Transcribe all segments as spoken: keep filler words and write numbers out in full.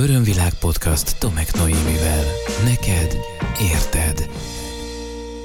Örömvilág Podcast Tomek Noémivel. Neked érted.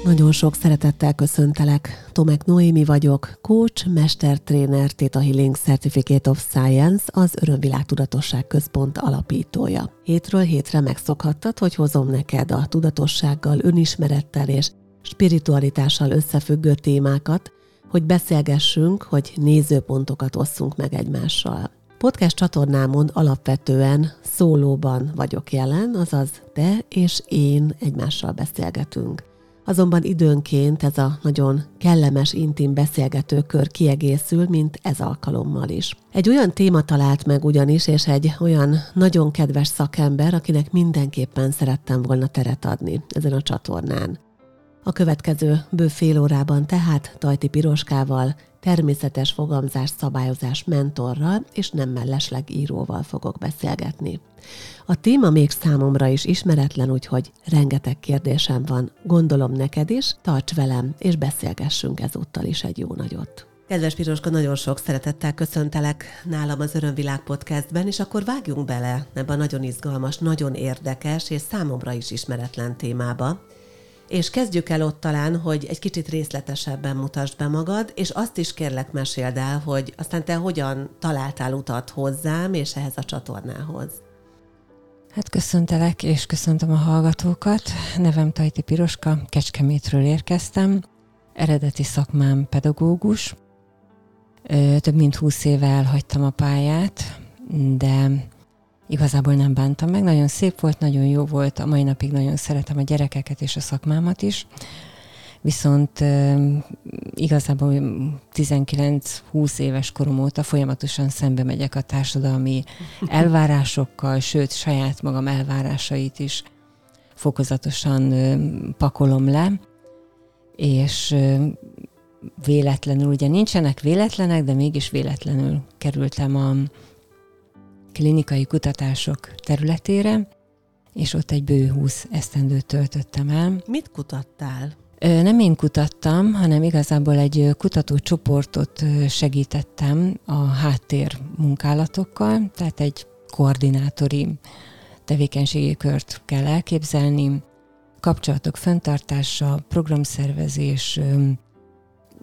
Nagyon sok szeretettel köszöntelek. Tomek Noémi vagyok, coach, mestertréner, Theta Healing Certificate of Science, az Örömvilág Tudatosság Központ alapítója. Hétről hétre megszokhattad, hogy hozom neked a tudatossággal, önismerettel és spiritualitással összefüggő témákat, hogy beszélgessünk, hogy nézőpontokat osszunk meg egymással. Podcast csatornámon alapvetően szólóban vagyok jelen, azaz te és én egymással beszélgetünk. Azonban időnként ez a nagyon kellemes, intim beszélgetőkör kiegészül, mint ez alkalommal is. Egy olyan téma talált meg ugyanis, és egy olyan nagyon kedves szakember, akinek mindenképpen szerettem volna teret adni ezen a csatornán. A következő bő fél órában tehát Tajti Piroskával, természetes fogamzás szabályozás mentorral és nem mellesleg íróval fogok beszélgetni. A téma még számomra is ismeretlen, úgyhogy rengeteg kérdésem van. Gondolom neked is, tarts velem, és beszélgessünk ezúttal is egy jó nagyot. Kedves Piroska, nagyon sok szeretettel köszöntelek nálam az Örömvilág Podcastben, és akkor vágjunk bele ebbe a nagyon izgalmas, nagyon érdekes és számomra is ismeretlen témába. És kezdjük el ott talán, hogy egy kicsit részletesebben mutasd be magad, és azt is kérlek meséld el, hogy aztán te hogyan találtál utat hozzám és ehhez a csatornához. Hát köszöntelek, és köszöntöm a hallgatókat. Nevem Tajti Piroska, Kecskemétről érkeztem. Eredeti szakmám pedagógus. Több mint húsz éve elhagytam a pályát, de igazából nem bántam meg, nagyon szép volt, nagyon jó volt, a mai napig nagyon szeretem a gyerekeket és a szakmámat is, viszont igazából tizenkilenc-húsz éves korom óta folyamatosan szembe megyek a társadalmi elvárásokkal, sőt saját magam elvárásait is fokozatosan pakolom le, és véletlenül, ugye nincsenek véletlenek, de mégis véletlenül kerültem a klinikai kutatások területére, és ott egy bő húsz esztendőt töltöttem el. Mit kutattál? Nem én kutattam, hanem igazából egy kutatócsoportot segítettem a háttér munkálatokkal, tehát egy koordinátori tevékenységi kört kell elképzelni, kapcsolatok fenntartása, programszervezés,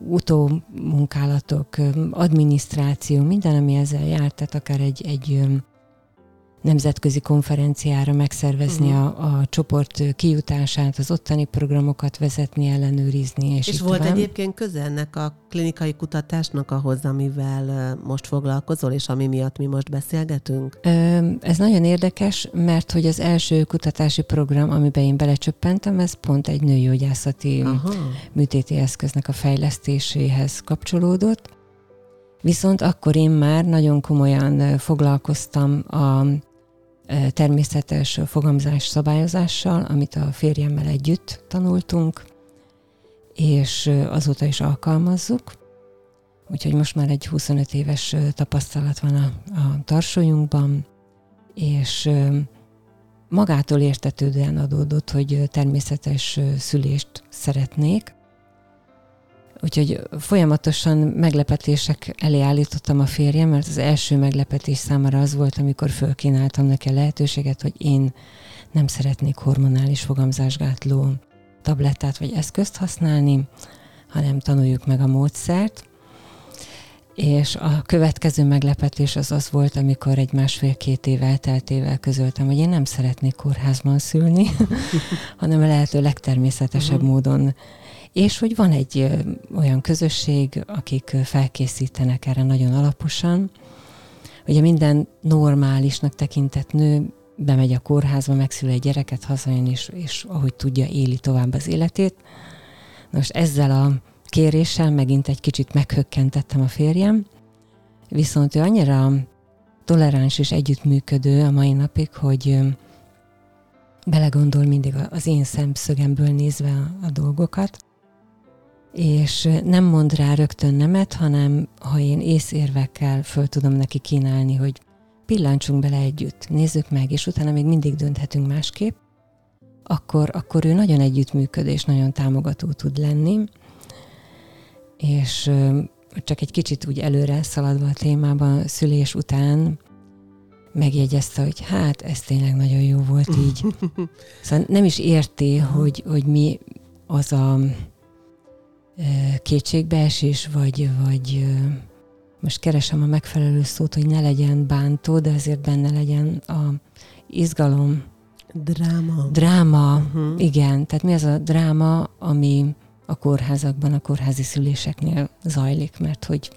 utómunkálatok, adminisztráció, minden, ami ezzel járt, tehát akár egy, egy nemzetközi konferenciára megszervezni uh-huh. a, a csoport kijutását, az ottani programokat vezetni, ellenőrizni, és És volt tovább. Egyébként közel ennek a klinikai kutatásnak ahhoz, amivel most foglalkozol, és ami miatt mi most beszélgetünk? Ez nagyon érdekes, mert hogy az első kutatási program, amiben én belecsöppentem, ez pont egy nőgyógyászati Aha. műtéti eszköznek a fejlesztéséhez kapcsolódott. Viszont akkor én már nagyon komolyan foglalkoztam a természetes fogamzás szabályozással, amit a férjemmel együtt tanultunk, és azóta is alkalmazzuk. Úgyhogy most már egy huszonöt éves tapasztalat van a, a tarsolyunkban, és magától értetődően adódott, hogy természetes szülést szeretnék. Úgyhogy folyamatosan meglepetések elé állítottam a férjem, mert az első meglepetés számára az volt, amikor fölkínáltam neki a lehetőséget, hogy én nem szeretnék hormonális fogamzásgátló tablettát vagy eszközt használni, hanem tanuljuk meg a módszert. És a következő meglepetés az az volt, amikor egy másfél-két év elteltével közöltem, hogy én nem szeretnék kórházban szülni, hanem a lehető legtermészetesebb uh-huh. módon. És hogy van egy olyan közösség, akik felkészítenek erre nagyon alaposan. Ugye minden normálisnak tekintett nő bemegy a kórházba, megszül egy gyereket, hazajön, és, és ahogy tudja, éli tovább az életét. Nos, ezzel a kéréssel megint egy kicsit meghökkentettem a férjem, viszont ő annyira toleráns és együttműködő a mai napig, hogy belegondol mindig az én szemszögemből nézve a dolgokat, és nem mond rá rögtön nemet, hanem ha én észérvekkel föl tudom neki kínálni, hogy pillancsunk bele együtt, nézzük meg, és utána még mindig dönthetünk másképp, akkor, akkor ő nagyon együttműködő és nagyon támogató tud lenni, és csak egy kicsit úgy előre szaladva a témában, szülés után megjegyezte, hogy hát ez tényleg nagyon jó volt így. Szóval nem is érti, hogy, hogy mi az a kétségbeesés, vagy, vagy most keresem a megfelelő szót, hogy ne legyen bántó, de azért benne legyen a izgalom. Dráma. Dráma, uh-huh. Igen. Tehát mi az a dráma, ami a kórházakban, a kórházi szüléseknél zajlik, mert hogy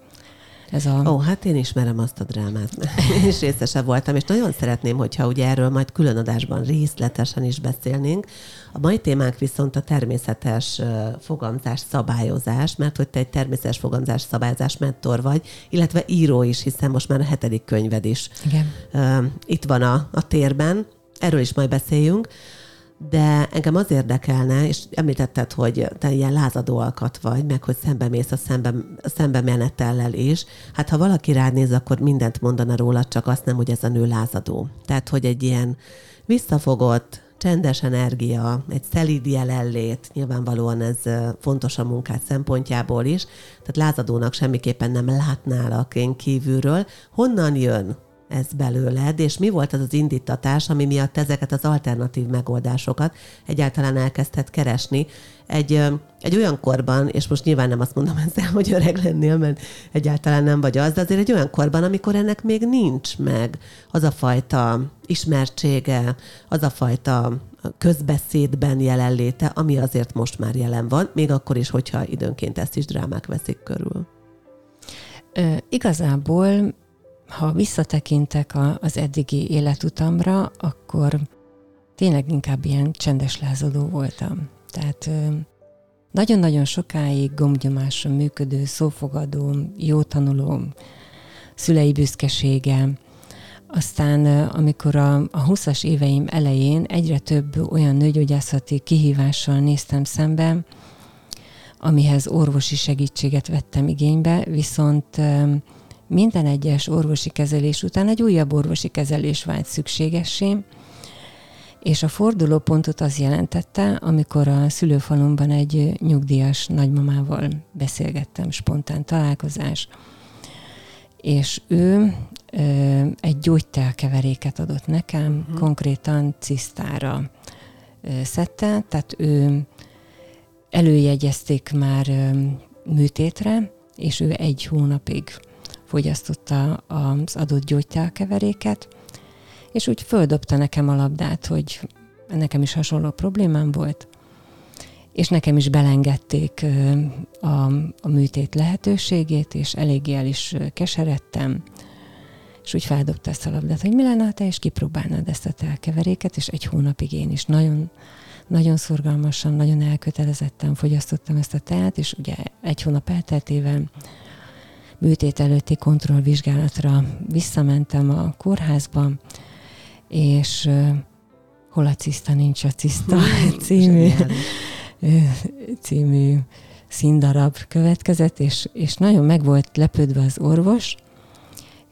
ez a... Ó, hát én ismerem azt a drámát, mert én is részese voltam, és nagyon szeretném, hogyha ugye erről majd külön adásban részletesen is beszélnénk. A mai témánk viszont a természetes fogamzás szabályozás, mert hogy te egy természetes fogamzás szabályozás mentor vagy, illetve író is, hiszen most már a hetedik könyved is. Igen. Itt van a, a térben, erről is majd beszéljünk, de engem az érdekelne, és említetted, hogy te ilyen lázadó alkat vagy, meg hogy szembemész a, szembe, a szembemenetellel is. Hát ha valaki rád néz, akkor mindent mondana róla, csak azt nem, hogy ez a nő lázadó. Tehát, hogy egy ilyen visszafogott, csendes energia, egy szelíd jelenlét, nyilvánvalóan ez fontos a munkád szempontjából is, tehát lázadónak semmiképpen nem látnálak én kívülről. Honnan jön ez belőled, és mi volt az az indítatás, ami miatt ezeket az alternatív megoldásokat egyáltalán elkezdted keresni? Egy, egy olyan korban, és most nyilván nem azt mondom ezzel, hogy öreg lennél, mert egyáltalán nem vagy az, de azért egy olyan korban, amikor ennek még nincs meg az a fajta ismertsége, az a fajta közbeszédben jelenléte, ami azért most már jelen van, még akkor is, hogyha időnként ezt is drámák veszik körül. Ö, igazából ha visszatekintek a, az eddigi életutamra, akkor tényleg inkább ilyen csendes lázadó voltam. Tehát nagyon-nagyon sokáig gombnyomáson működő, szófogadó, jó tanuló, szülei büszkesége. Aztán amikor a, a huszas éveim elején egyre több olyan nőgyógyászati kihívással néztem szembe, amihez orvosi segítséget vettem igénybe, viszont minden egyes orvosi kezelés után egy újabb orvosi kezelés vált szükségessé, és a fordulópontot az jelentette, amikor a szülőfalomban egy nyugdíjas nagymamával beszélgettem, spontán találkozás, és ő ö, egy gyógytealkeveréket adott nekem, uh-huh. konkrétan cisztára ö, szedte, tehát ő előjegyezték már ö, műtétre, és ő egy hónapig fogyasztotta az adott gyógytealkeveréket, és úgy földobta nekem a labdát, hogy nekem is hasonló problémám volt, és nekem is belengedték a, a műtét lehetőségét, és eléggé el is keseredtem, és úgy feldobta ezt a labdát, hogy mi lenne, ha te is kipróbálnád ezt a tealkeveréket, és egy hónapig én is nagyon, nagyon szorgalmasan, nagyon elkötelezetten fogyasztottam ezt a teát, és ugye egy hónap elteltével műtét előtti kontrollvizsgálatra visszamentem a kórházba, és uh, hol a ciszta nincs a ciszta című, című színdarab következett, és, és nagyon meg volt lepődve az orvos,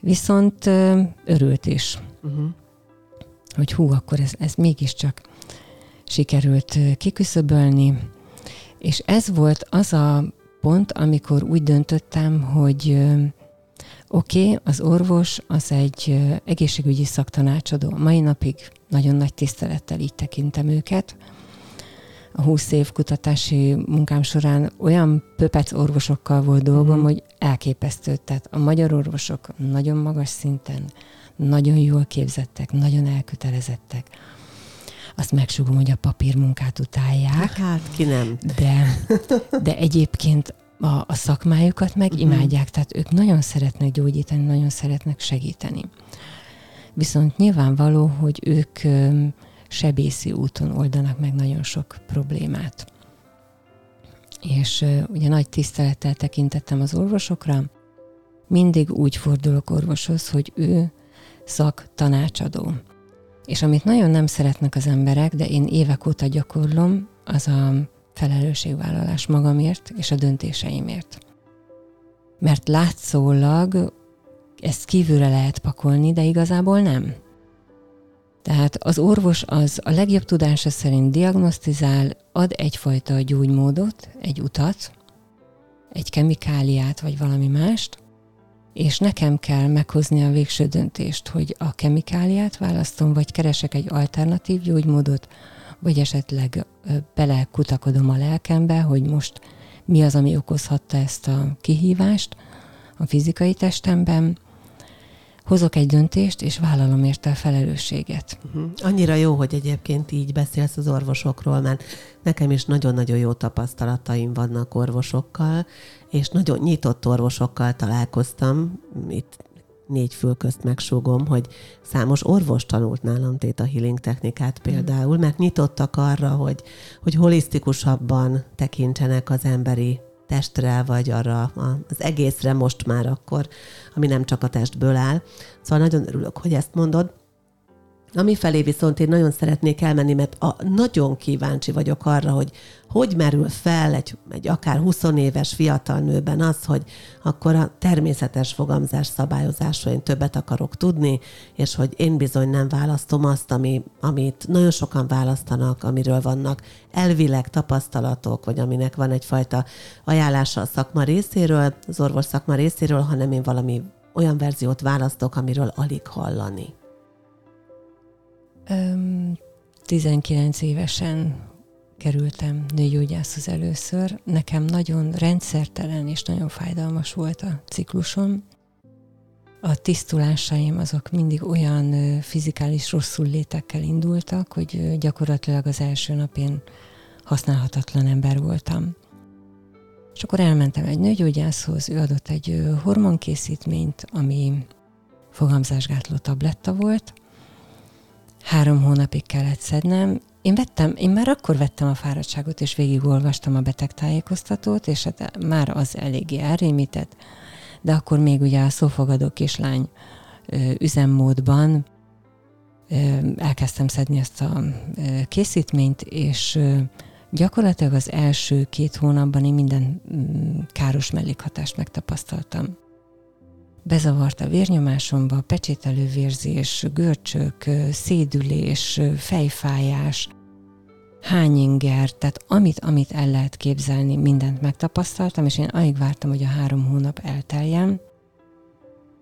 viszont uh, örült is, uh-huh. hogy hú, akkor ez, ez mégiscsak sikerült kiküszöbölni, és ez volt az a pont, amikor úgy döntöttem, hogy oké, okay, az orvos az egy egészségügyi szaktanácsadó. Mai napig nagyon nagy tisztelettel így tekintem őket. A húsz év kutatási munkám során olyan pöpec orvosokkal volt dolgom, mm. hogy elképesztő. Tehát a magyar orvosok nagyon magas szinten, nagyon jól képzettek, nagyon elkötelezettek. Azt megsugom, hogy a papírmunkát utálják. Hát, ki nem. De, de egyébként a, a szakmájukat meg imádják, tehát ők nagyon szeretnek gyógyítani, nagyon szeretnek segíteni. Viszont nyilvánvaló, hogy ők sebészi úton oldanak meg nagyon sok problémát. És ugye nagy tisztelettel tekintettem az orvosokra, mindig úgy fordulok orvoshoz, hogy ő szaktanácsadó. És amit nagyon nem szeretnek az emberek, de én évek óta gyakorlom, az a felelősségvállalás magamért és a döntéseimért. Mert látszólag ezt kívülre lehet pakolni, de igazából nem. Tehát az orvos az a legjobb tudása szerint diagnosztizál, ad egyfajta gyógymódot, egy utat, egy kemikáliát vagy valami mást, és nekem kell meghozni a végső döntést, hogy a kemikáliát választom, vagy keresek egy alternatív gyógymódot, vagy esetleg belekutakodom a lelkembe, hogy most mi az, ami okozhatta ezt a kihívást a fizikai testemben. Hozok egy döntést, és vállalom érte a felelősséget. Uh-huh. Annyira jó, hogy egyébként így beszélsz az orvosokról, mert nekem is nagyon-nagyon jó tapasztalataim vannak orvosokkal, és nagyon nyitott orvosokkal találkoztam. Itt négy fül közt megsúgom, hogy számos orvos tanult nálam Theta Healing technikát például, mert nyitottak arra, hogy, hogy holisztikusabban tekintsenek az emberi testre, vagy arra az egészre most már akkor, ami nem csak a testből áll. Szóval nagyon örülök, hogy ezt mondod. Amifelé viszont én nagyon szeretnék elmenni, mert a, nagyon kíváncsi vagyok arra, hogy hogy merül fel egy, egy akár húsz éves fiatal nőben az, hogy akkor a természetes fogamzás szabályozásról én többet akarok tudni, és hogy én bizony nem választom azt, ami, amit nagyon sokan választanak, amiről vannak elvileg tapasztalatok, vagy aminek van egyfajta ajánlása a szakma részéről, az orvos szakma részéről, hanem én valami olyan verziót választok, amiről alig hallani. tizenkilenc évesen kerültem nőgyógyászhoz először. Nekem nagyon rendszertelen és nagyon fájdalmas volt a ciklusom. A tisztulásaim azok mindig olyan fizikális rosszullétekkel indultak, hogy gyakorlatilag az első nap én használhatatlan ember voltam. És akkor elmentem egy nőgyógyászhoz, ő adott egy hormonkészítményt, ami fogamzásgátló tabletta volt. Három hónapig kellett szednem. Én vettem, én már akkor vettem a fáradtságot, és végigolvastam a betegtájékoztatót, és hát már az eléggé elrémített, de akkor még ugye a szófogadó kislány üzemmódban elkezdtem szedni ezt a készítményt, és gyakorlatilag az első két hónapban én minden káros mellékhatást megtapasztaltam. Bezavart a vérnyomásomba, pecsételő vérzés, görcsök, szédülés, fejfájás, hányinger, tehát amit, amit el lehet képzelni, mindent megtapasztaltam, és én alig vártam, hogy a három hónap elteljen,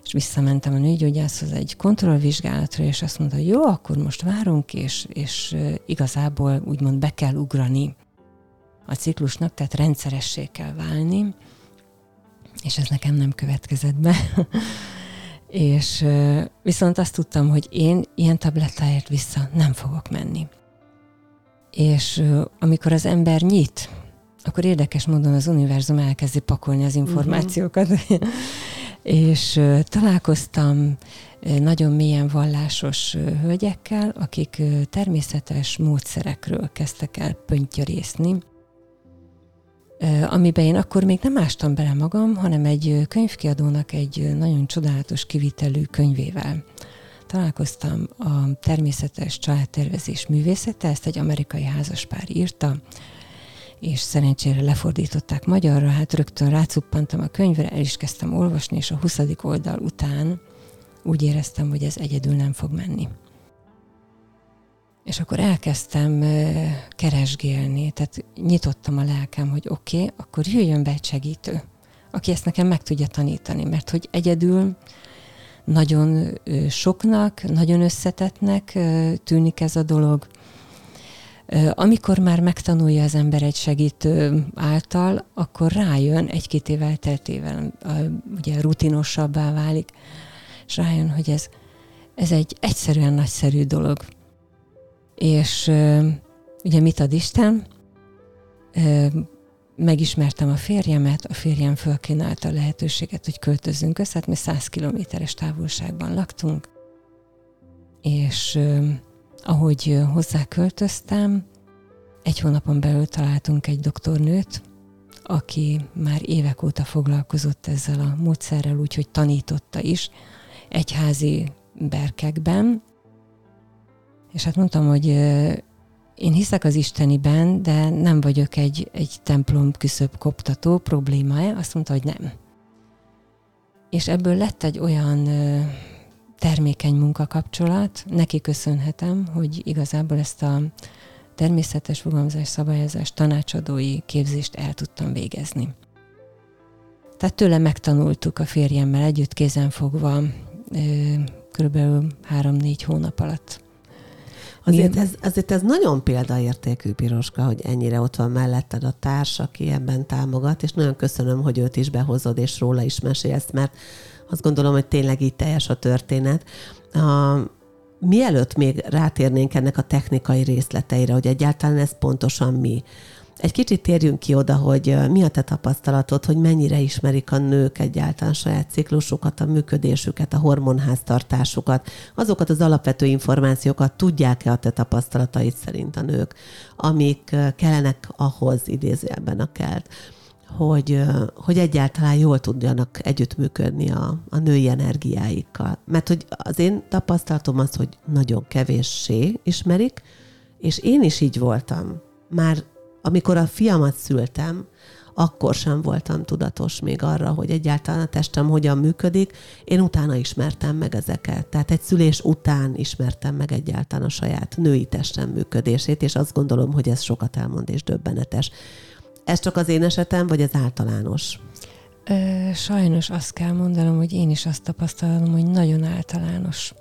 és visszamentem a nőgyógyászhoz egy kontrollvizsgálatra, és azt mondta, hogy jó, akkor most várunk, és, és igazából úgymond be kell ugrani a ciklusnak, tehát rendszeressé kell válni, és ez nekem nem következett be. És viszont azt tudtam, hogy én ilyen tablettáért vissza nem fogok menni. És amikor az ember nyit, akkor érdekes módon az univerzum elkezdi pakolni az információkat. Uh-huh. És találkoztam nagyon mélyen vallásos hölgyekkel, akik természetes módszerekről kezdtek el pöntyrészni, amiben én akkor még nem ástam bele magam, hanem egy könyvkiadónak egy nagyon csodálatos kivitelű könyvével. Találkoztam a természetes családtervezés művészete, ezt egy amerikai házaspár írta, és szerencsére lefordították magyarra, hát rögtön rácuppantam a könyvre, el is kezdtem olvasni, és a huszadik oldal után úgy éreztem, hogy ez egyedül nem fog menni. És akkor elkezdtem keresgélni, tehát nyitottam a lelkem, hogy oké, okay, akkor jöjjön be egy segítő, aki ezt nekem meg tudja tanítani, mert hogy egyedül nagyon soknak, nagyon összetettnek tűnik ez a dolog. Amikor már megtanulja az ember egy segítő által, akkor rájön egy-két év elteltével, ugye rutinosabbá válik, és rájön, hogy ez, ez egy egyszerűen nagyszerű dolog. És uh, ugye mit ad Isten? Uh, megismertem a férjemet, a férjem fölkínálta a lehetőséget, hogy költözzünk össze, hát mi száz kilométeres távolságban laktunk, és uh, ahogy hozzá költöztem, egy hónapon belül találtunk egy doktornőt, aki már évek óta foglalkozott ezzel a módszerrel, úgyhogy tanította is egyházi berkekben. És hát mondtam, hogy én hiszek az Isteniben, de nem vagyok egy, egy templom küszöb koptató, problémája. Azt mondta, hogy nem. És ebből lett egy olyan termékeny munkakapcsolat, neki köszönhetem, hogy igazából ezt a természetes fogamzás szabályozás tanácsadói képzést el tudtam végezni. Tehát tőle megtanultuk a férjemmel együtt kézenfogva körülbelül három-négy hónap alatt. Azért ez, azért ez nagyon példaértékű, Piroska, hogy ennyire ott van melletted a társ, aki ebben támogat, és nagyon köszönöm, hogy őt is behozod, és róla is mesélsz, mert azt gondolom, hogy tényleg így teljes a történet. A, mielőtt még rátérnénk ennek a technikai részleteire, hogy egyáltalán ez pontosan mi. Egy kicsit térjünk ki oda, hogy mi a te tapasztalatod, hogy mennyire ismerik a nők egyáltalán saját ciklusukat, a működésüket, a hormonháztartásukat, azokat az alapvető információkat tudják-e a te tapasztalataid szerint a nők, amik kellenek ahhoz, idézőjelben a kelt, hogy, hogy egyáltalán jól tudjanak együttműködni a, a női energiáikkal. Mert hogy az én tapasztalatom az, hogy nagyon kevéssé ismerik, és én is így voltam. Már amikor a fiamat szültem, akkor sem voltam tudatos még arra, hogy egyáltalán a testem hogyan működik. Én utána ismertem meg ezeket. Tehát egy szülés után ismertem meg egyáltalán a saját női testem működését, és azt gondolom, hogy ez sokat elmond és döbbenetes. Ez csak az én esetem, vagy ez általános? Ö, sajnos azt kell mondanom, hogy én is azt tapasztalom, hogy nagyon általános.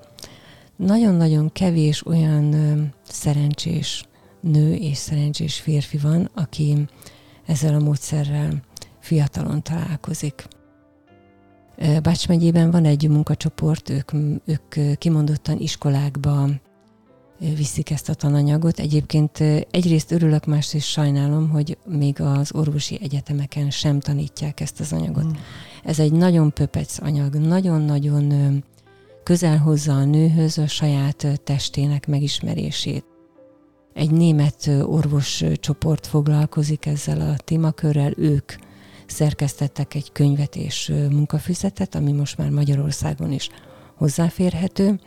Nagyon-nagyon kevés olyan ö, szerencsés nő és szerencsés férfi van, aki ezzel a módszerrel fiatalon találkozik. Bács megyében van egy munkacsoport, ők, ők kimondottan iskolákba viszik ezt a tananyagot. Egyébként egyrészt örülök, másrészt sajnálom, hogy még az orvosi egyetemeken sem tanítják ezt az anyagot. Mm. Ez egy nagyon pöpec anyag, nagyon-nagyon közel hozza a nőhöz a saját testének megismerését. Egy német orvos csoport foglalkozik ezzel a témakörrel, ők szerkesztettek egy könyvet és munkafüzetet, ami most már Magyarországon is hozzáférhető.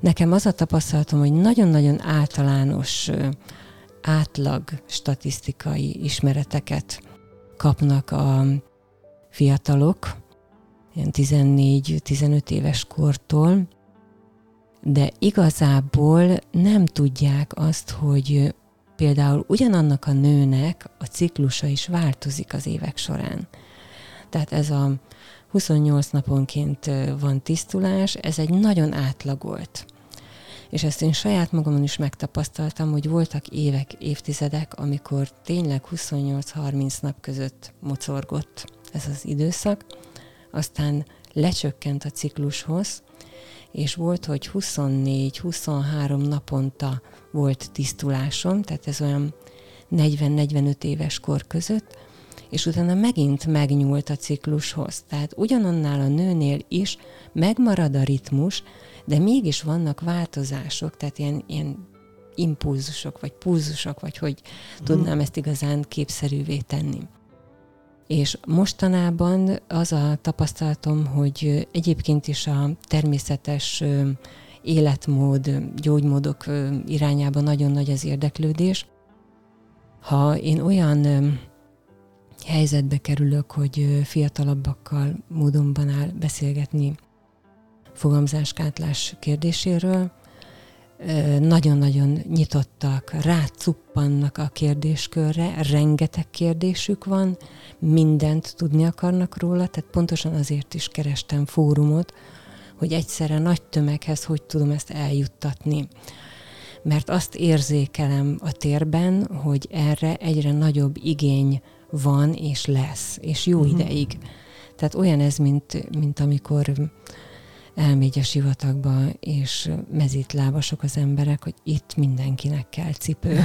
Nekem az a tapasztalatom, hogy nagyon-nagyon általános, átlag statisztikai ismereteket kapnak a fiatalok, ilyen tizennégy-tizenöt éves kortól, de igazából nem tudják azt, hogy például ugyanannak a nőnek a ciklusa is változik az évek során. Tehát ez a huszonnyolc naponként van tisztulás, ez egy nagyon átlagolt. És ezt én saját magamon is megtapasztaltam, hogy voltak évek, évtizedek, amikor tényleg huszonnyolc-harminc nap között mocorgott ez az időszak, aztán lecsökkent a ciklushoz, és volt, hogy huszonnégy-huszonhárom naponta volt tisztulásom, tehát ez olyan negyven-negyvenöt éves kor között, és utána megint megnyúlt a ciklushoz. Tehát ugyanannál a nőnél is megmarad a ritmus, de mégis vannak változások, tehát ilyen, ilyen impulzusok, vagy pulzusok, vagy hogy hmm. tudnám ezt igazán képszerűvé tenni. És mostanában az a tapasztalatom, hogy egyébként is a természetes életmód, gyógymódok irányában nagyon nagy az érdeklődés. Ha én olyan helyzetbe kerülök, hogy fiatalabbakkal módonban áll beszélgetni fogamzáskátlás kérdéséről, nagyon-nagyon nyitottak, rácuppannak a kérdéskörre, rengeteg kérdésük van, mindent tudni akarnak róla, tehát pontosan azért is kerestem fórumot, hogy egyszerre nagy tömeghez hogy tudom ezt eljuttatni. Mert azt érzékelem a térben, hogy erre egyre nagyobb igény van és lesz, és jó uh-huh. ideig. Tehát olyan ez, mint, mint amikor elmégy a sivatagba, és mezítlábasok az emberek, hogy itt mindenkinek kell cipő.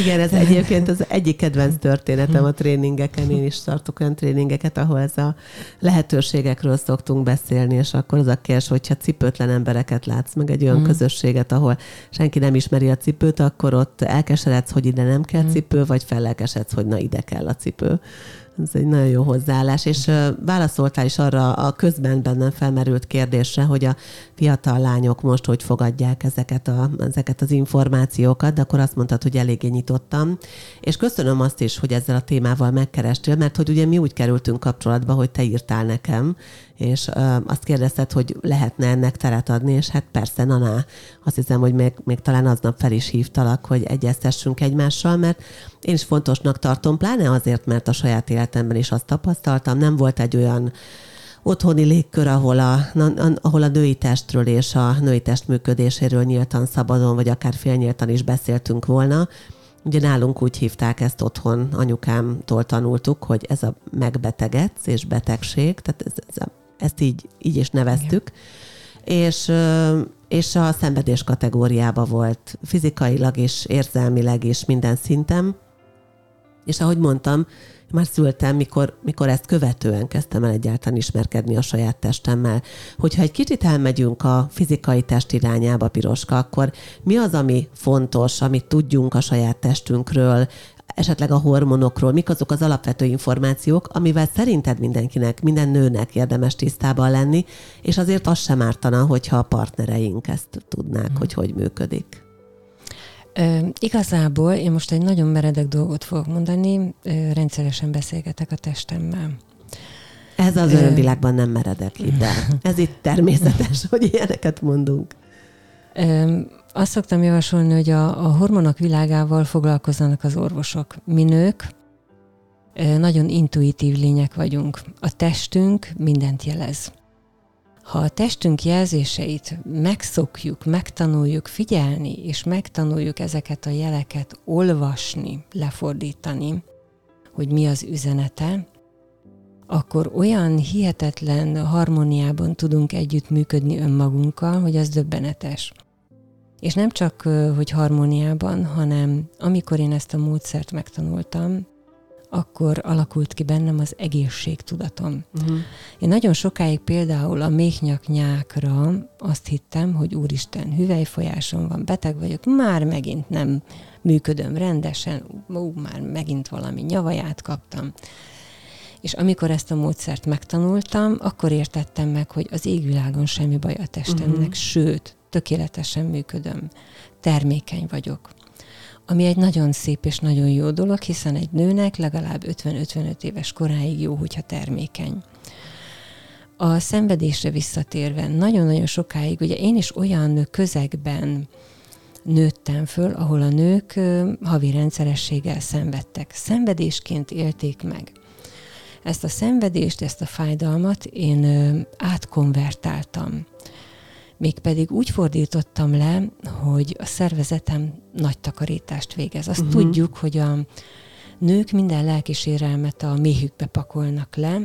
Igen, ez egyébként az egyik kedvenc történetem a tréningeken. Én is tartok olyan tréningeket, ahol ez a lehetőségekről szoktunk beszélni, és akkor az a kérdés, hogyha cipőtlen embereket látsz, meg egy olyan mm. közösséget, ahol senki nem ismeri a cipőt, akkor ott elkeseredsz, hogy ide nem kell mm. cipő, vagy fellelkesedsz, hogy na, ide kell a cipő. Ez egy nagyon jó hozzáállás, és válaszoltál is arra a közben bennem felmerült kérdésre, hogy a fiatal lányok most hogy fogadják ezeket, a, ezeket az információkat, de akkor azt mondtad, hogy eléggé nyitottam. És köszönöm azt is, hogy ezzel a témával megkerestél, mert hogy ugye mi úgy kerültünk kapcsolatba, hogy te írtál nekem, és azt kérdezted, hogy lehetne ennek teret adni, és hát persze, naná. Azt hiszem, hogy még, még talán aznap fel is hívtalak, hogy egyeztessünk egymással, mert én is fontosnak tartom, pláne azért, mert a saját életemben is azt tapasztaltam, nem volt egy olyan otthoni légkör, ahol a, ahol a női testről és a női test működéséről nyíltan, szabadon, vagy akár félnyíltan is beszéltünk volna. Ugye nálunk úgy hívták ezt otthon, anyukámtól tanultuk, hogy ez a megbetegedsz és betegség, tehát ez, ez a, ezt így, így is neveztük. És, és a szenvedés kategóriába volt fizikailag is, érzelmileg is, minden szinten. És ahogy mondtam, már szültem, mikor, mikor ezt követően kezdtem el egyáltalán ismerkedni a saját testemmel. Hogyha egy kicsit elmegyünk a fizikai test irányába, Piroska, akkor mi az, ami fontos, amit tudjunk a saját testünkről, esetleg a hormonokról, mik azok az alapvető információk, amivel szerinted mindenkinek, minden nőnek érdemes tisztában lenni, és azért az sem ártana, hogyha a partnereink ezt tudnák, mm. hogy hogy működik. Igazából én most egy nagyon meredek dolgot fogok mondani, rendszeresen beszélgetek a testemmel. Ez az örömvilágban nem meredek ide. Ez itt természetes, hogy ilyeneket mondunk. Azt szoktam javasolni, hogy a, a hormonok világával foglalkozzanak az orvosok. Mi nők nagyon intuitív lények vagyunk. A testünk mindent jelez. Ha a testünk jelzéseit megszokjuk, megtanuljuk figyelni, és megtanuljuk ezeket a jeleket olvasni, lefordítani, hogy mi az üzenete, akkor olyan hihetetlen harmóniában tudunk együtt működni önmagunkkal, hogy ez döbbenetes. És nem csak, hogy harmóniában, hanem amikor én ezt a módszert megtanultam, akkor alakult ki bennem az egészségtudatom. Uh-huh. Én nagyon sokáig például a méhnyak-nyákra azt hittem, hogy úristen, hüvelyfolyásom van, beteg vagyok, már megint nem működöm rendesen, ó, már megint valami nyavaját kaptam. És amikor ezt a módszert megtanultam, akkor értettem meg, hogy az égvilágon semmi baj a testemnek, uh-huh. sőt, tökéletesen működöm, termékeny vagyok. Ami egy nagyon szép és nagyon jó dolog, hiszen egy nőnek legalább ötven-ötvenöt éves koráig jó, hogyha termékeny. A szenvedésre visszatérve, nagyon-nagyon sokáig, ugye én is olyan közegben nőttem föl, ahol a nők havi rendszerességgel szenvedtek. Szenvedésként élték meg. Ezt a szenvedést, ezt a fájdalmat én átkonvertáltam. Mégpedig úgy fordítottam le, hogy a szervezetem nagy takarítást végez. Azt uh-huh. tudjuk, hogy a nők minden lelki sérelmet a méhükbe pakolnak le.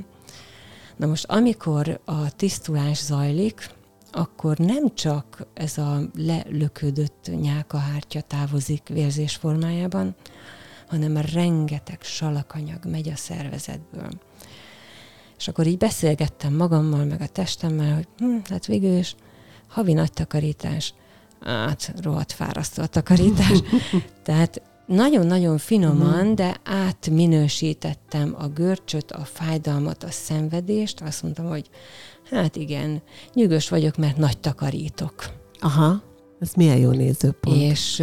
Na most, amikor a tisztulás zajlik, akkor nem csak ez a lelöködött nyálkahártya távozik vérzés formájában, hanem rengeteg salakanyag megy a szervezetből. És akkor így beszélgettem magammal, meg a testemmel, hogy hm, hát végül is havi nagy takarítás, át rohadt fárasztó a takarítás. Tehát nagyon-nagyon finoman, de átminősítettem a görcsöt, a fájdalmat, a szenvedést. Azt mondtam, hogy hát igen, nyűgös vagyok, mert nagy takarítok. Aha, ez milyen jó nézőpont. És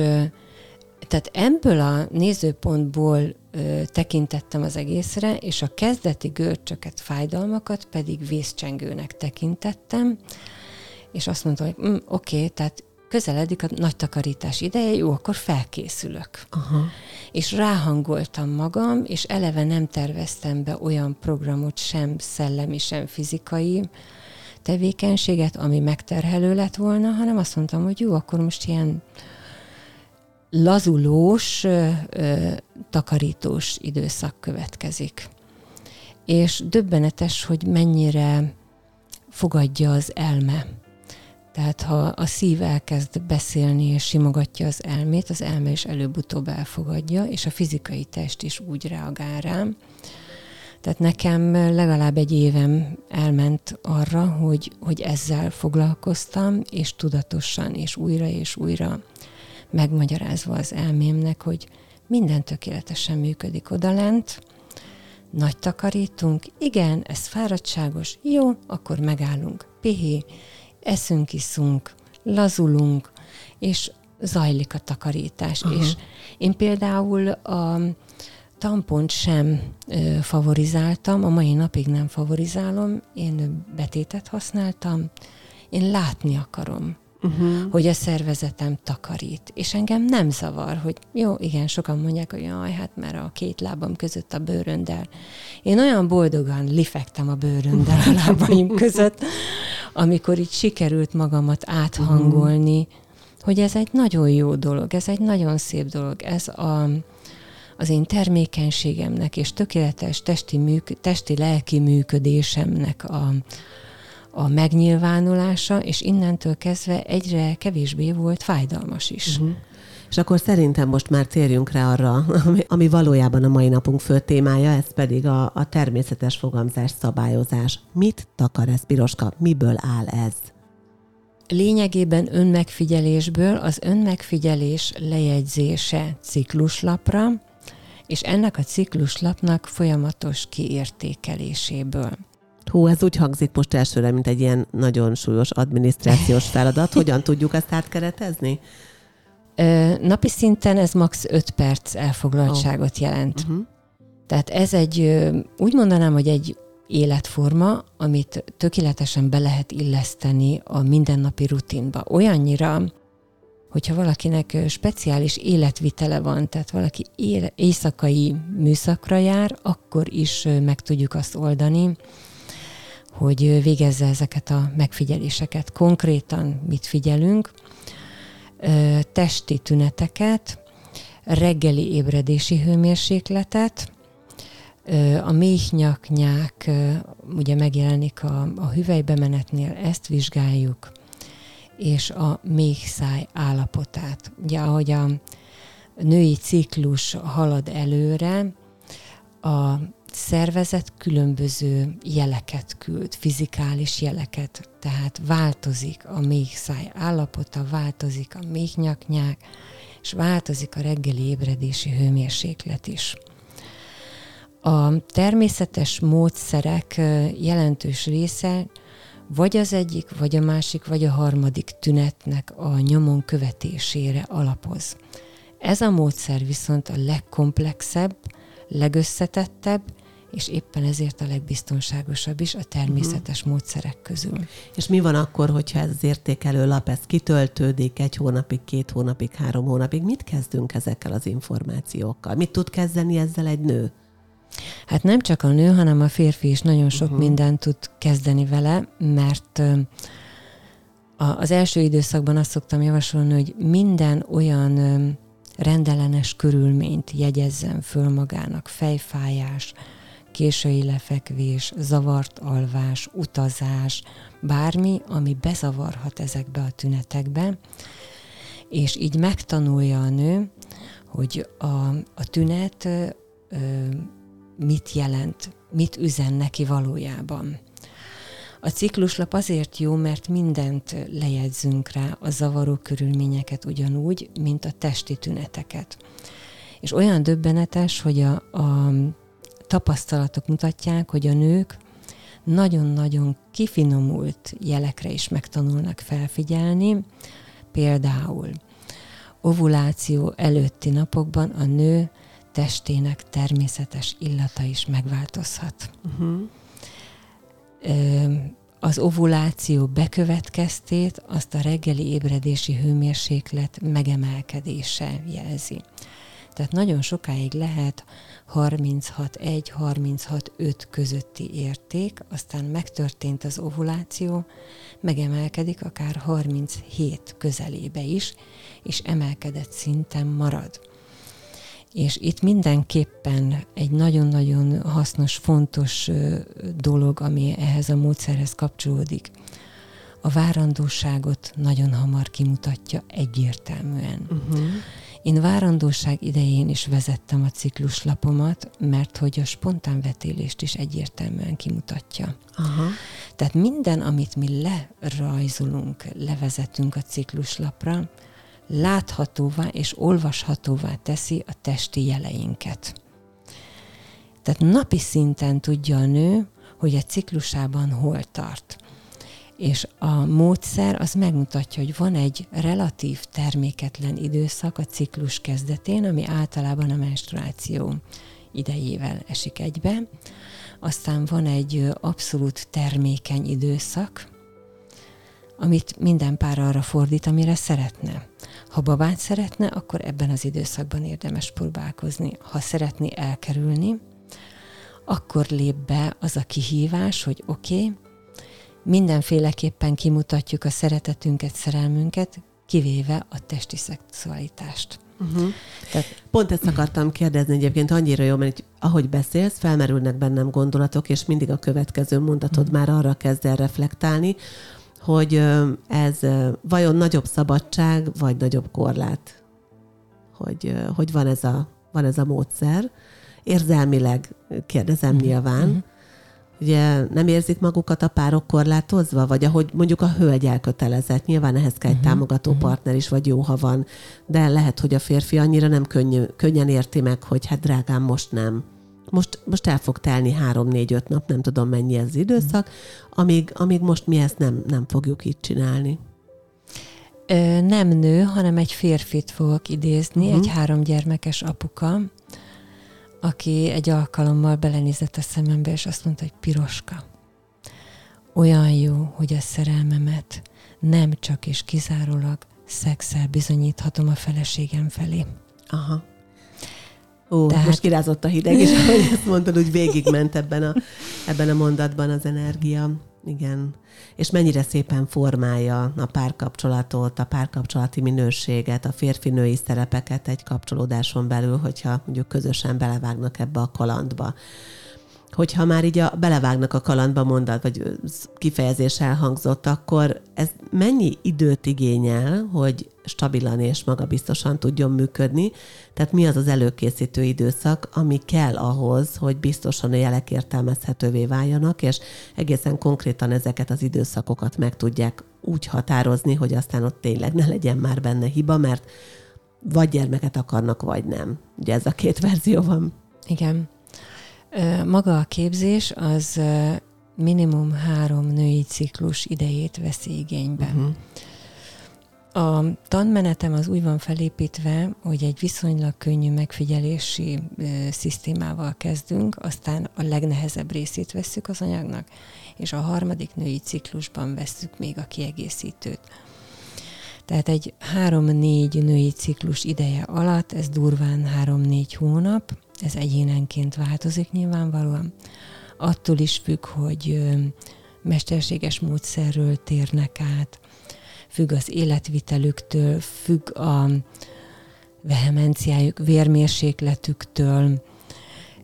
tehát ebből a nézőpontból ö, tekintettem az egészre, és a kezdeti görcsöket, fájdalmakat pedig vészcsengőnek tekintettem, és azt mondtam, hogy mm, oké, okay, tehát közeledik a nagy takarítás ideje, jó, akkor felkészülök. Aha. És ráhangoltam magam, és eleve nem terveztem be olyan programot, sem szellemi, sem fizikai tevékenységet, ami megterhelő lett volna, hanem azt mondtam, hogy jó, akkor most ilyen lazulós, ö, ö, takarítós időszak következik. És döbbenetes, hogy mennyire fogadja az elme. Tehát ha a szív elkezd beszélni és simogatja az elmét, az elme is előbb-utóbb elfogadja, és a fizikai test is úgy reagál rám. Tehát nekem legalább egy évem elment arra, hogy, hogy ezzel foglalkoztam, és tudatosan, és újra és újra megmagyarázva az elmémnek, hogy minden tökéletesen működik odalent, nagy takarítunk, igen, ez fáradtságos, jó, akkor megállunk, pihi, eszünk, iszunk, lazulunk, és zajlik a takarítás. Aha. És én például a Tampont sem ö, favorizáltam, a mai napig nem favorizálom, én betétet használtam, én látni akarom, uh-huh. hogy a szervezetem takarít, és engem nem zavar, hogy jó, igen, sokan mondják, hogy jaj, hát már a két lábam között a bőröndel. Én olyan boldogan lifektem a bőröndel a lábaim között, amikor itt sikerült magamat áthangolni, uh-huh. hogy ez egy nagyon jó dolog, ez egy nagyon szép dolog, ez a... az én termékenységemnek és tökéletes testi, műk- testi lelki működésemnek a, a megnyilvánulása, és innentől kezdve egyre kevésbé volt fájdalmas is. Uh-huh. És akkor szerintem most már térjünk rá arra, ami, ami valójában a mai napunk fő témája, ez pedig a, a természetes fogamzás szabályozás. Mit takar ez, Piroska? Miből áll ez? Lényegében önmegfigyelésből, az önmegfigyelés lejegyzése cikluslapra, és ennek a cikluslapnak folyamatos kiértékeléséből. Hú, ez úgy hangzik most elsőre, mint egy ilyen nagyon súlyos adminisztrációs feladat. Hogyan tudjuk ezt átkeretezni? Ö, napi szinten ez max. öt perc elfoglaltságot oh. jelent. Uh-huh. Tehát ez egy, úgy mondanám, hogy egy életforma, amit tökéletesen be lehet illeszteni a mindennapi rutinba. Olyannyira, hogyha valakinek speciális életvitele van, tehát valaki él, éjszakai műszakra jár, akkor is meg tudjuk azt oldani, hogy végezze ezeket a megfigyeléseket. Konkrétan mit figyelünk? Testi tüneteket, reggeli ébredési hőmérsékletet, a méhnyak-nyák ugye megjelenik a, a hüvelybemenetnél, ezt vizsgáljuk, és a méhszáj állapotát. Ugye ahogy a női ciklus halad előre, a szervezet különböző jeleket küld, fizikális jeleket, tehát változik a méhszáj állapota, változik a méhnyak-nyák, és változik a reggeli ébredési hőmérséklet is. A természetes módszerek jelentős része vagy az egyik, vagy a másik, vagy a harmadik tünetnek a nyomon követésére alapoz. Ez a módszer viszont a legkomplexebb, legösszetettebb, és éppen ezért a legbiztonságosabb is a természetes uh-huh. módszerek közül. És mi van akkor, hogyha ez az értékelő lap, ez kitöltődik egy hónapig, két hónapig, három hónapig? Mit kezdünk ezekkel az információkkal? Mit tud kezdeni ezzel egy nő? Hát nem csak a nő, hanem a férfi is nagyon sok uh-huh. mindent tud kezdeni vele, mert az első időszakban azt szoktam javasolni, hogy minden olyan rendellenes körülményt jegyezzen föl magának. Fejfájás, késői lefekvés, zavart alvás, utazás, bármi, ami bezavarhat ezekbe a tünetekbe, és így megtanulja a nő, hogy a, a tünet ö, mit jelent, mit üzen neki valójában. A cikluslap azért jó, mert mindent lejegyzünk rá, a zavaró körülményeket ugyanúgy, mint a testi tüneteket. És olyan döbbenetes, hogy a, a tapasztalatok mutatják, hogy a nők nagyon-nagyon kifinomult jelekre is megtanulnak felfigyelni. Például ovuláció előtti napokban a nő testének természetes illata is megváltozhat. Uh-huh. Ö, az ovuláció bekövetkeztét azt a reggeli ébredési hőmérséklet megemelkedése jelzi. Tehát nagyon sokáig lehet harminchat egy harminchat öt közötti érték, aztán megtörtént az ovuláció, megemelkedik akár harminchét közelébe is, és emelkedett szinten marad. És itt mindenképpen egy nagyon-nagyon hasznos, fontos dolog, ami ehhez a módszerhez kapcsolódik. A várandóságot nagyon hamar kimutatja egyértelműen. Uh-huh. Én várandóság idején is vezettem a cikluslapomat, mert hogy a spontán vetélést is egyértelműen kimutatja. Aha. Tehát minden, amit mi lerajzolunk, levezetünk a cikluslapra, láthatóvá és olvashatóvá teszi a testi jeleinket. Tehát napi szinten tudja a nő, hogy a ciklusában hol tart. És a módszer az megmutatja, hogy van egy relatív terméketlen időszak a ciklus kezdetén, ami általában a menstruáció idejével esik egybe. Aztán van egy abszolút termékeny időszak, amit minden pár arra fordít, amire szeretne. Ha babát szeretne, akkor ebben az időszakban érdemes próbálkozni. Ha szeretné elkerülni, akkor lép be az a kihívás, hogy oké, okay, mindenféleképpen kimutatjuk a szeretetünket, szerelmünket, kivéve a testi szexualitást. Uh-huh. Tehát, Pont ezt akartam kérdezni egyébként, annyira jó, mert ahogy beszélsz, felmerülnek bennem gondolatok, és mindig a következő mondatod uh-huh. már arra kezd el reflektálni, hogy ez vajon nagyobb szabadság, vagy nagyobb korlát? Hogy, hogy van, ez a, van ez a módszer. Érzelmileg kérdezem uh-huh. nyilván. Ugye nem érzik magukat a párok korlátozva? Vagy ahogy mondjuk a hölgy elkötelezett, nyilván ehhez kell egy uh-huh. támogató uh-huh. partner is, vagy jó, ha van. De lehet, hogy a férfi annyira nem könnyű, könnyen érti meg, hogy hát drágám, most nem. Most, most el fog telni három-négy-öt nap, nem tudom mennyi ez az időszak, amíg, amíg most mi ezt nem, nem fogjuk így csinálni. Ö, nem nő, hanem egy férfit fogok idézni, uh-huh. egy háromgyermekes apuka, aki egy alkalommal belenézett a szemembe, és azt mondta, hogy Piroska, olyan jó, hogy a szerelmemet nem csak és kizárólag szexszel bizonyíthatom a feleségem felé. Aha. Ó, Tehát... most kirázott a hideg, és ahogy ezt mondtad, úgy végigment ebben a, ebben a mondatban az energia. Igen. És mennyire szépen formálja a párkapcsolatot, a párkapcsolati minőséget, a férfi-női szerepeket egy kapcsolódáson belül, hogyha mondjuk közösen belevágnak ebbe a kalandba. Hogyha már így a belevágnak a kalandba mondat, vagy kifejezés elhangzott, akkor ez mennyi időt igényel, hogy stabilan és magabiztosan tudjon működni? Tehát mi az az előkészítő időszak, ami kell ahhoz, hogy biztosan a jelek értelmezhetővé váljanak, és egészen konkrétan ezeket az időszakokat meg tudják úgy határozni, hogy aztán ott tényleg ne legyen már benne hiba, mert vagy gyermeket akarnak, vagy nem. Ugye ez a két verzió van. Igen. Maga a képzés az minimum három női ciklus idejét veszi igénybe. Uh-huh. A tanmenetem az úgy van felépítve, hogy egy viszonylag könnyű megfigyelési szisztémával kezdünk, aztán a legnehezebb részét vesszük az anyagnak, és a harmadik női ciklusban vesszük még a kiegészítőt. Tehát egy három-négy női ciklus ideje alatt, ez durván három-négy hónap, ez egyénenként változik nyilvánvalóan. Attól is függ, hogy mesterséges módszerről térnek át, függ az életvitelüktől, függ a vehemenciájuk, vérmérsékletüktől,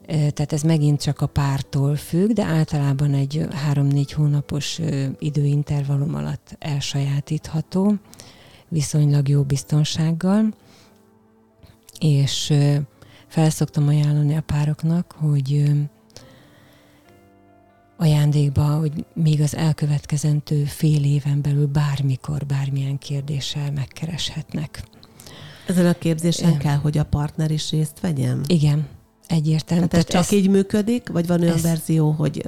tehát ez megint csak a pártól függ, de általában egy három-négy hónapos időintervallum alatt elsajátítható, viszonylag jó biztonsággal, és felszoktam ajánlani a pároknak, hogy ajándékba, hogy még az elkövetkezendő fél éven belül bármikor, bármilyen kérdéssel megkereshetnek. Ezen a képzésen é. kell, hogy a partner is részt vegyen? Igen, egyértelmű. Tehát ez csak ezt, így működik, vagy van olyan ezt, verzió, hogy,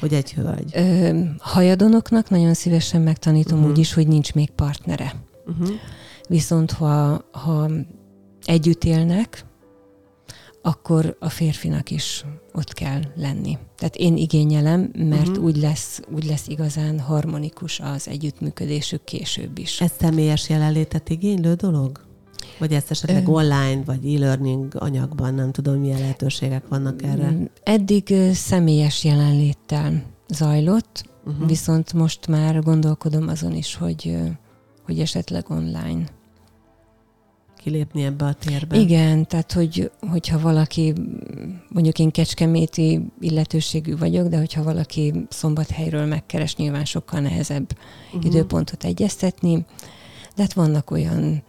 hogy egy hölgy? Ö, hajadonoknak nagyon szívesen megtanítom uh-huh. úgy is, hogy nincs még partnere. Uh-huh. Viszont ha, ha együtt élnek, akkor a férfinak is ott kell lenni. Tehát én igényelem, mert uh-huh. úgy lesz, úgy lesz igazán harmonikus az együttműködésük később is. Ez személyes jelenlétet igénylő dolog? Vagy ezt esetleg Ön... online, vagy e-learning anyagban, nem tudom, milyen lehetőségek vannak erre? Eddig személyes jelenléttel zajlott, uh-huh. viszont most már gondolkodom azon is, hogy, hogy esetleg online kilépni ebbe a térbe. Igen, tehát hogy, hogyha valaki, mondjuk én kecskeméti illetőségű vagyok, de hogyha valaki Szombathelyről megkeres, nyilván sokkal nehezebb uh-huh. időpontot egyeztetni. De hát vannak olyan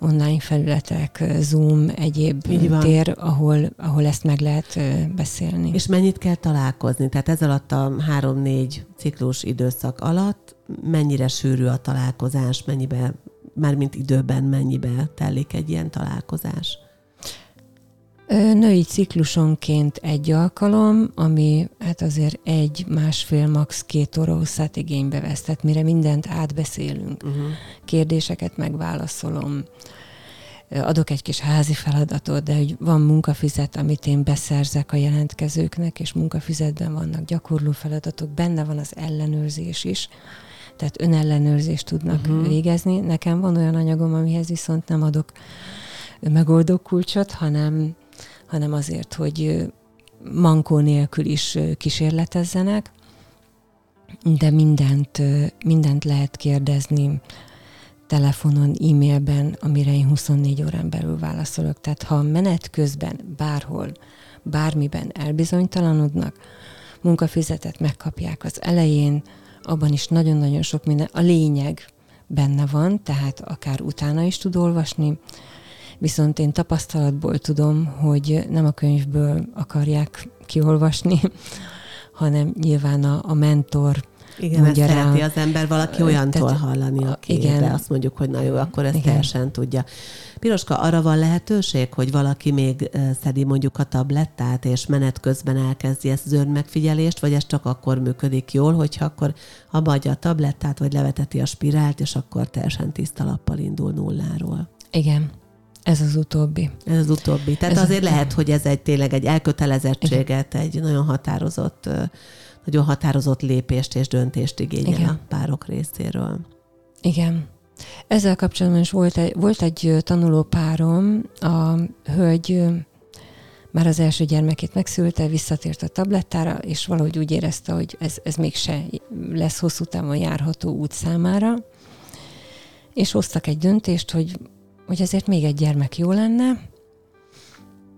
online felületek, Zoom, egyéb tér, ahol, ahol ezt meg lehet beszélni. És mennyit kell találkozni? Tehát ez alatt a három-négy ciklus időszak alatt mennyire sűrű a találkozás, mennyibe mármint időben mennyibe telik egy ilyen találkozás? Női ciklusonként egy alkalom, ami hát azért egy, másfél, max. Két óra hosszát igénybe vesz, tehát mire mindent átbeszélünk. Uh-huh. Kérdéseket megválaszolom. adok egy kis házi feladatot, de hogy van munkafizet, amit én beszerzek a jelentkezőknek, és munkafizetben vannak gyakorló feladatok, benne van az ellenőrzés is, tehát önellenőrzést tudnak uh-huh. végezni. Nekem van olyan anyagom, amihez viszont nem adok megoldó kulcsot, hanem, hanem azért, hogy mankó nélkül is kísérletezzenek, de mindent, mindent lehet kérdezni telefonon, e-mailben, amire én huszonnégy órán belül válaszolok. Tehát ha menet közben, bárhol, bármiben elbizonytalanodnak, munkafizetet megkapják az elején, abban is nagyon-nagyon sok minden, a lényeg benne van, tehát akár utána is tud olvasni, viszont én tapasztalatból tudom, hogy nem a könyvből akarják kiolvasni, hanem nyilván a, a mentor. Igen, ezt szereti az ember valaki olyantól tehát, hallani, akire azt mondjuk, hogy na jó, akkor ezt igen. teljesen tudja. Piroska, arra van lehetőség, hogy valaki még szedi mondjuk a tablettát, és menet közben elkezdi ezt az önmegfigyelést, vagy ez csak akkor működik jól, hogyha akkor abba adja a tablettát, vagy leveteti a spirált, és akkor teljesen tiszta lappal indul nulláról. Igen. Ez az utóbbi. Ez az utóbbi. Tehát ez azért a... lehet, hogy ez egy tényleg egy elkötelezettséget, igen. egy nagyon határozott, nagyon határozott lépést és döntést igényel igen. a párok részéről. Igen. Ezzel kapcsolatban is volt egy, volt egy tanuló párom, a hölgy már az első gyermekét megszülte, visszatért a tablettára, és valahogy úgy érezte, hogy ez, ez mégse lesz hosszú távon járható út számára. És hoztak egy döntést, hogy hogy ezért még egy gyermek jó lenne,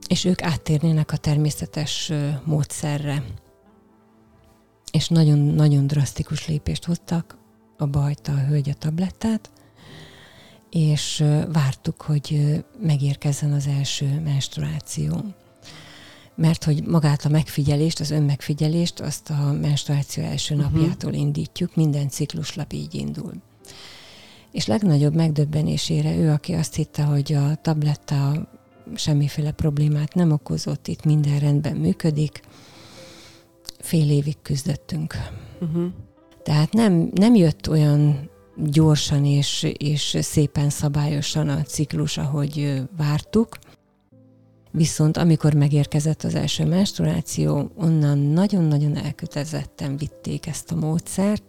és ők áttérnének a természetes módszerre. És nagyon-nagyon drasztikus lépést hoztak, abba hagyta a hölgy a tablettát, és vártuk, hogy megérkezzen az első menstruáció. Mert hogy magát a megfigyelést, az önmegfigyelést, azt a menstruáció első uh-huh. napjától indítjuk, minden cikluslap így indul. És legnagyobb megdöbbenésére ő, aki azt hitte, hogy a tabletta semmiféle problémát nem okozott, itt minden rendben működik, fél évig küzdöttünk. Uh-huh. Tehát nem, nem jött olyan gyorsan és, és szépen szabályosan a ciklus, ahogy vártuk, viszont amikor megérkezett az első menstruáció, onnan nagyon-nagyon elkötelezetten vitték ezt a módszert,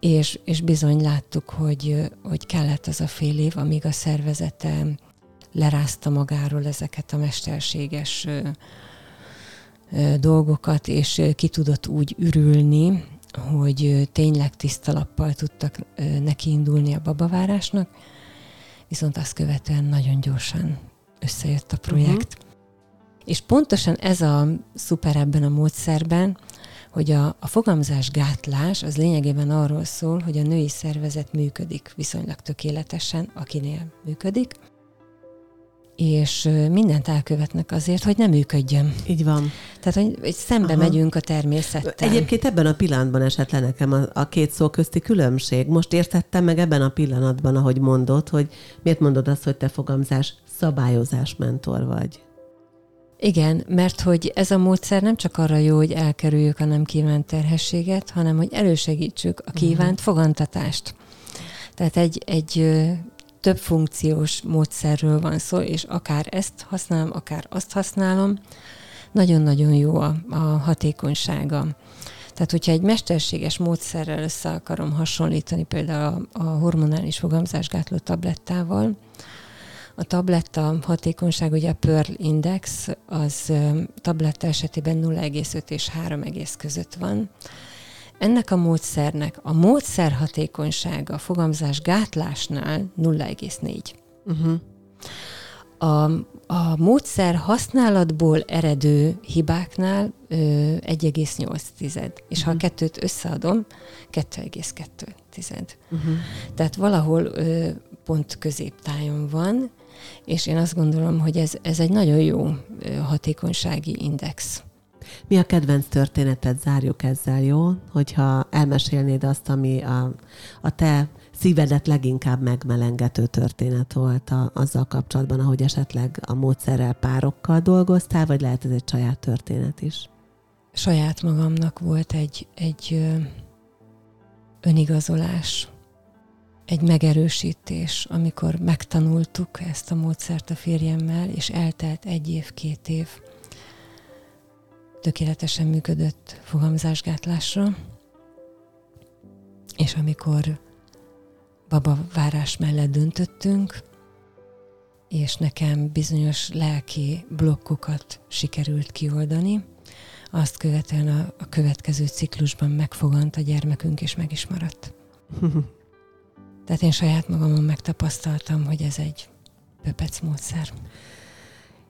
És, és bizony láttuk, hogy, hogy kellett az a fél év, amíg a szervezete lerázta magáról ezeket a mesterséges dolgokat, és ki tudott úgy ürülni, hogy tényleg tiszta lappal tudtak nekiindulni a babavárásnak, viszont azt követően nagyon gyorsan összejött a projekt. Uh-huh. És pontosan ez a szuper ebben a módszerben, hogy a, a fogamzásgátlás az lényegében arról szól, hogy a női szervezet működik viszonylag tökéletesen, akinél működik, és mindent elkövetnek azért, hogy nem működjön. Így van. Tehát, hogy, hogy szembe aha. megyünk a természettel. Egyébként ebben a pillanatban esett le nekem a, a két szó közti különbség. Most értettem meg ebben a pillanatban, ahogy mondod, hogy miért mondod azt, hogy te fogamzás szabályozás mentor vagy. Igen, mert hogy ez a módszer nem csak arra jó, hogy elkerüljük a nem kívánt terhességet, hanem hogy elősegítsük a kívánt fogantatást. Tehát egy, egy több funkciós módszerről van szó, és akár ezt használom, akár azt használom, nagyon-nagyon jó a, a hatékonysága. Tehát, hogyha egy mesterséges módszerrel össze akarom hasonlítani, például a, a hormonális fogamzásgátló tablettával, a tabletta hatékonyság, ugye a Pearl Index, az tabletta esetében nulla egész öt és három egész között van. Ennek a módszernek a módszer hatékonysága a fogamzásgátlásnál nulla egész négy. Uh-huh. A, a módszer használatból eredő hibáknál egy egész nyolc. És uh-huh. ha a kettőt összeadom, kettő egész kettő. Uh-huh. Tehát valahol... Ö, pont középtájon van, és én azt gondolom, hogy ez, ez egy nagyon jó hatékonysági index. Mi a kedvenc történeted? Zárjuk ezzel, jó? Hogyha elmesélnéd azt, ami a, a te szívedet leginkább megmelengető történet volt a, azzal kapcsolatban, ahogy esetleg a módszerrel párokkal dolgoztál, vagy lehet ez egy saját történet is? Saját magamnak volt egy, egy önigazolás, egy megerősítés, amikor megtanultuk ezt a módszert a férjemmel, és eltelt egy év, két év tökéletesen működött fogamzásgátlásra, és amikor babavárás mellett döntöttünk, és nekem bizonyos lelki blokkokat sikerült kioldani, azt követően a, a következő ciklusban megfogant a gyermekünk, és meg is maradt. Tehát én saját magamon megtapasztaltam, hogy ez egy pöpec módszer.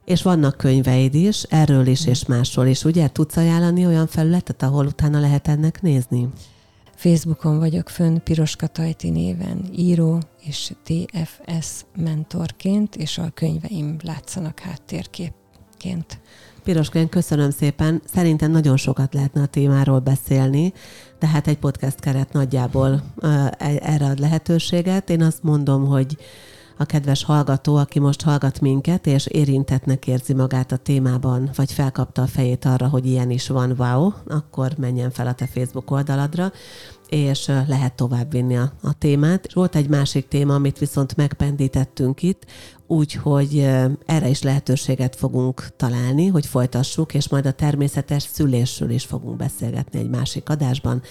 És vannak könyveid is, erről is és másról is, ugye? Tudsz ajánlani olyan felületet, ahol utána lehet ennek nézni? Facebookon vagyok fönn, Piroska Tajti néven író és té ef es mentorként, és a könyveim látszanak háttérképként. Piroska, én köszönöm szépen. Szerintem nagyon sokat lehetne a témáról beszélni, de hát egy podcast keret nagyjából erre ad lehetőséget. Én azt mondom, hogy a kedves hallgató, aki most hallgat minket, és érintetnek érzi magát a témában, vagy felkapta a fejét arra, hogy ilyen is van, wow, akkor menjen fel a te Facebook oldaladra, és lehet továbbvinni a, a témát. És volt egy másik téma, amit viszont megpendítettünk itt, úgyhogy erre is lehetőséget fogunk találni, hogy folytassuk, és majd a természetes szülésről is fogunk beszélgetni egy másik adásban.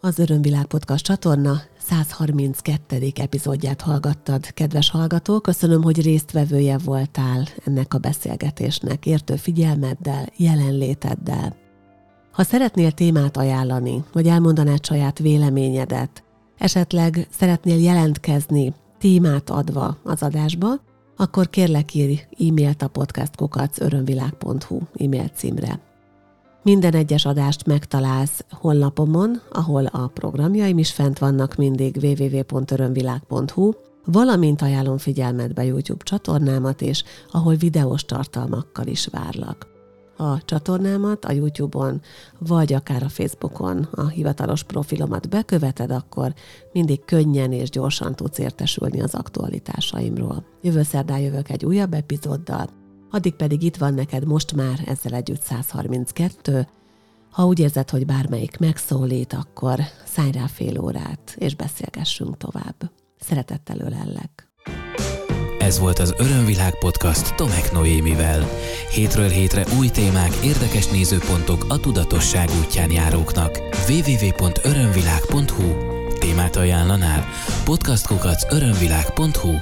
Az Örömvilág Podcast csatorna száz harminckettedik epizódját hallgattad, kedves hallgató. Köszönöm, hogy résztvevője voltál ennek a beszélgetésnek, értő figyelmeddel, jelenléteddel. Ha szeretnél témát ajánlani, vagy elmondanád saját véleményedet, esetleg szeretnél jelentkezni témát adva az adásba, akkor kérlek írj e-mailt a podcast kukac örömvilág pont hu e-mail címre. Minden egyes adást megtalálsz honlapomon, ahol a programjaim is fent vannak mindig double-u double-u double-u pont örömvilág pont hu, valamint ajánlom figyelmedbe YouTube csatornámat is, ahol videós tartalmakkal is várlak. A csatornámat a YouTube-on, vagy akár a Facebookon a hivatalos profilomat beköveted, akkor mindig könnyen és gyorsan tudsz értesülni az aktualitásaimról. Jövő szerdán jövök egy újabb epizóddal, addig pedig itt van neked most már ezzel együtt száz harminckettő. Ha úgy érzed, hogy bármelyik megszólít, akkor szállj rá fél órát, és beszélgessünk tovább. Szeretettel ölellek. Ez volt az Örömvilág Podcast Tomek Noémivel. Hétről hétre új témák, érdekes nézőpontok a tudatosság útján járóknak. double-u double-u double-u pont örömvilág pont hu Témát ajánlanál? podcast kukac örömvilág pont hu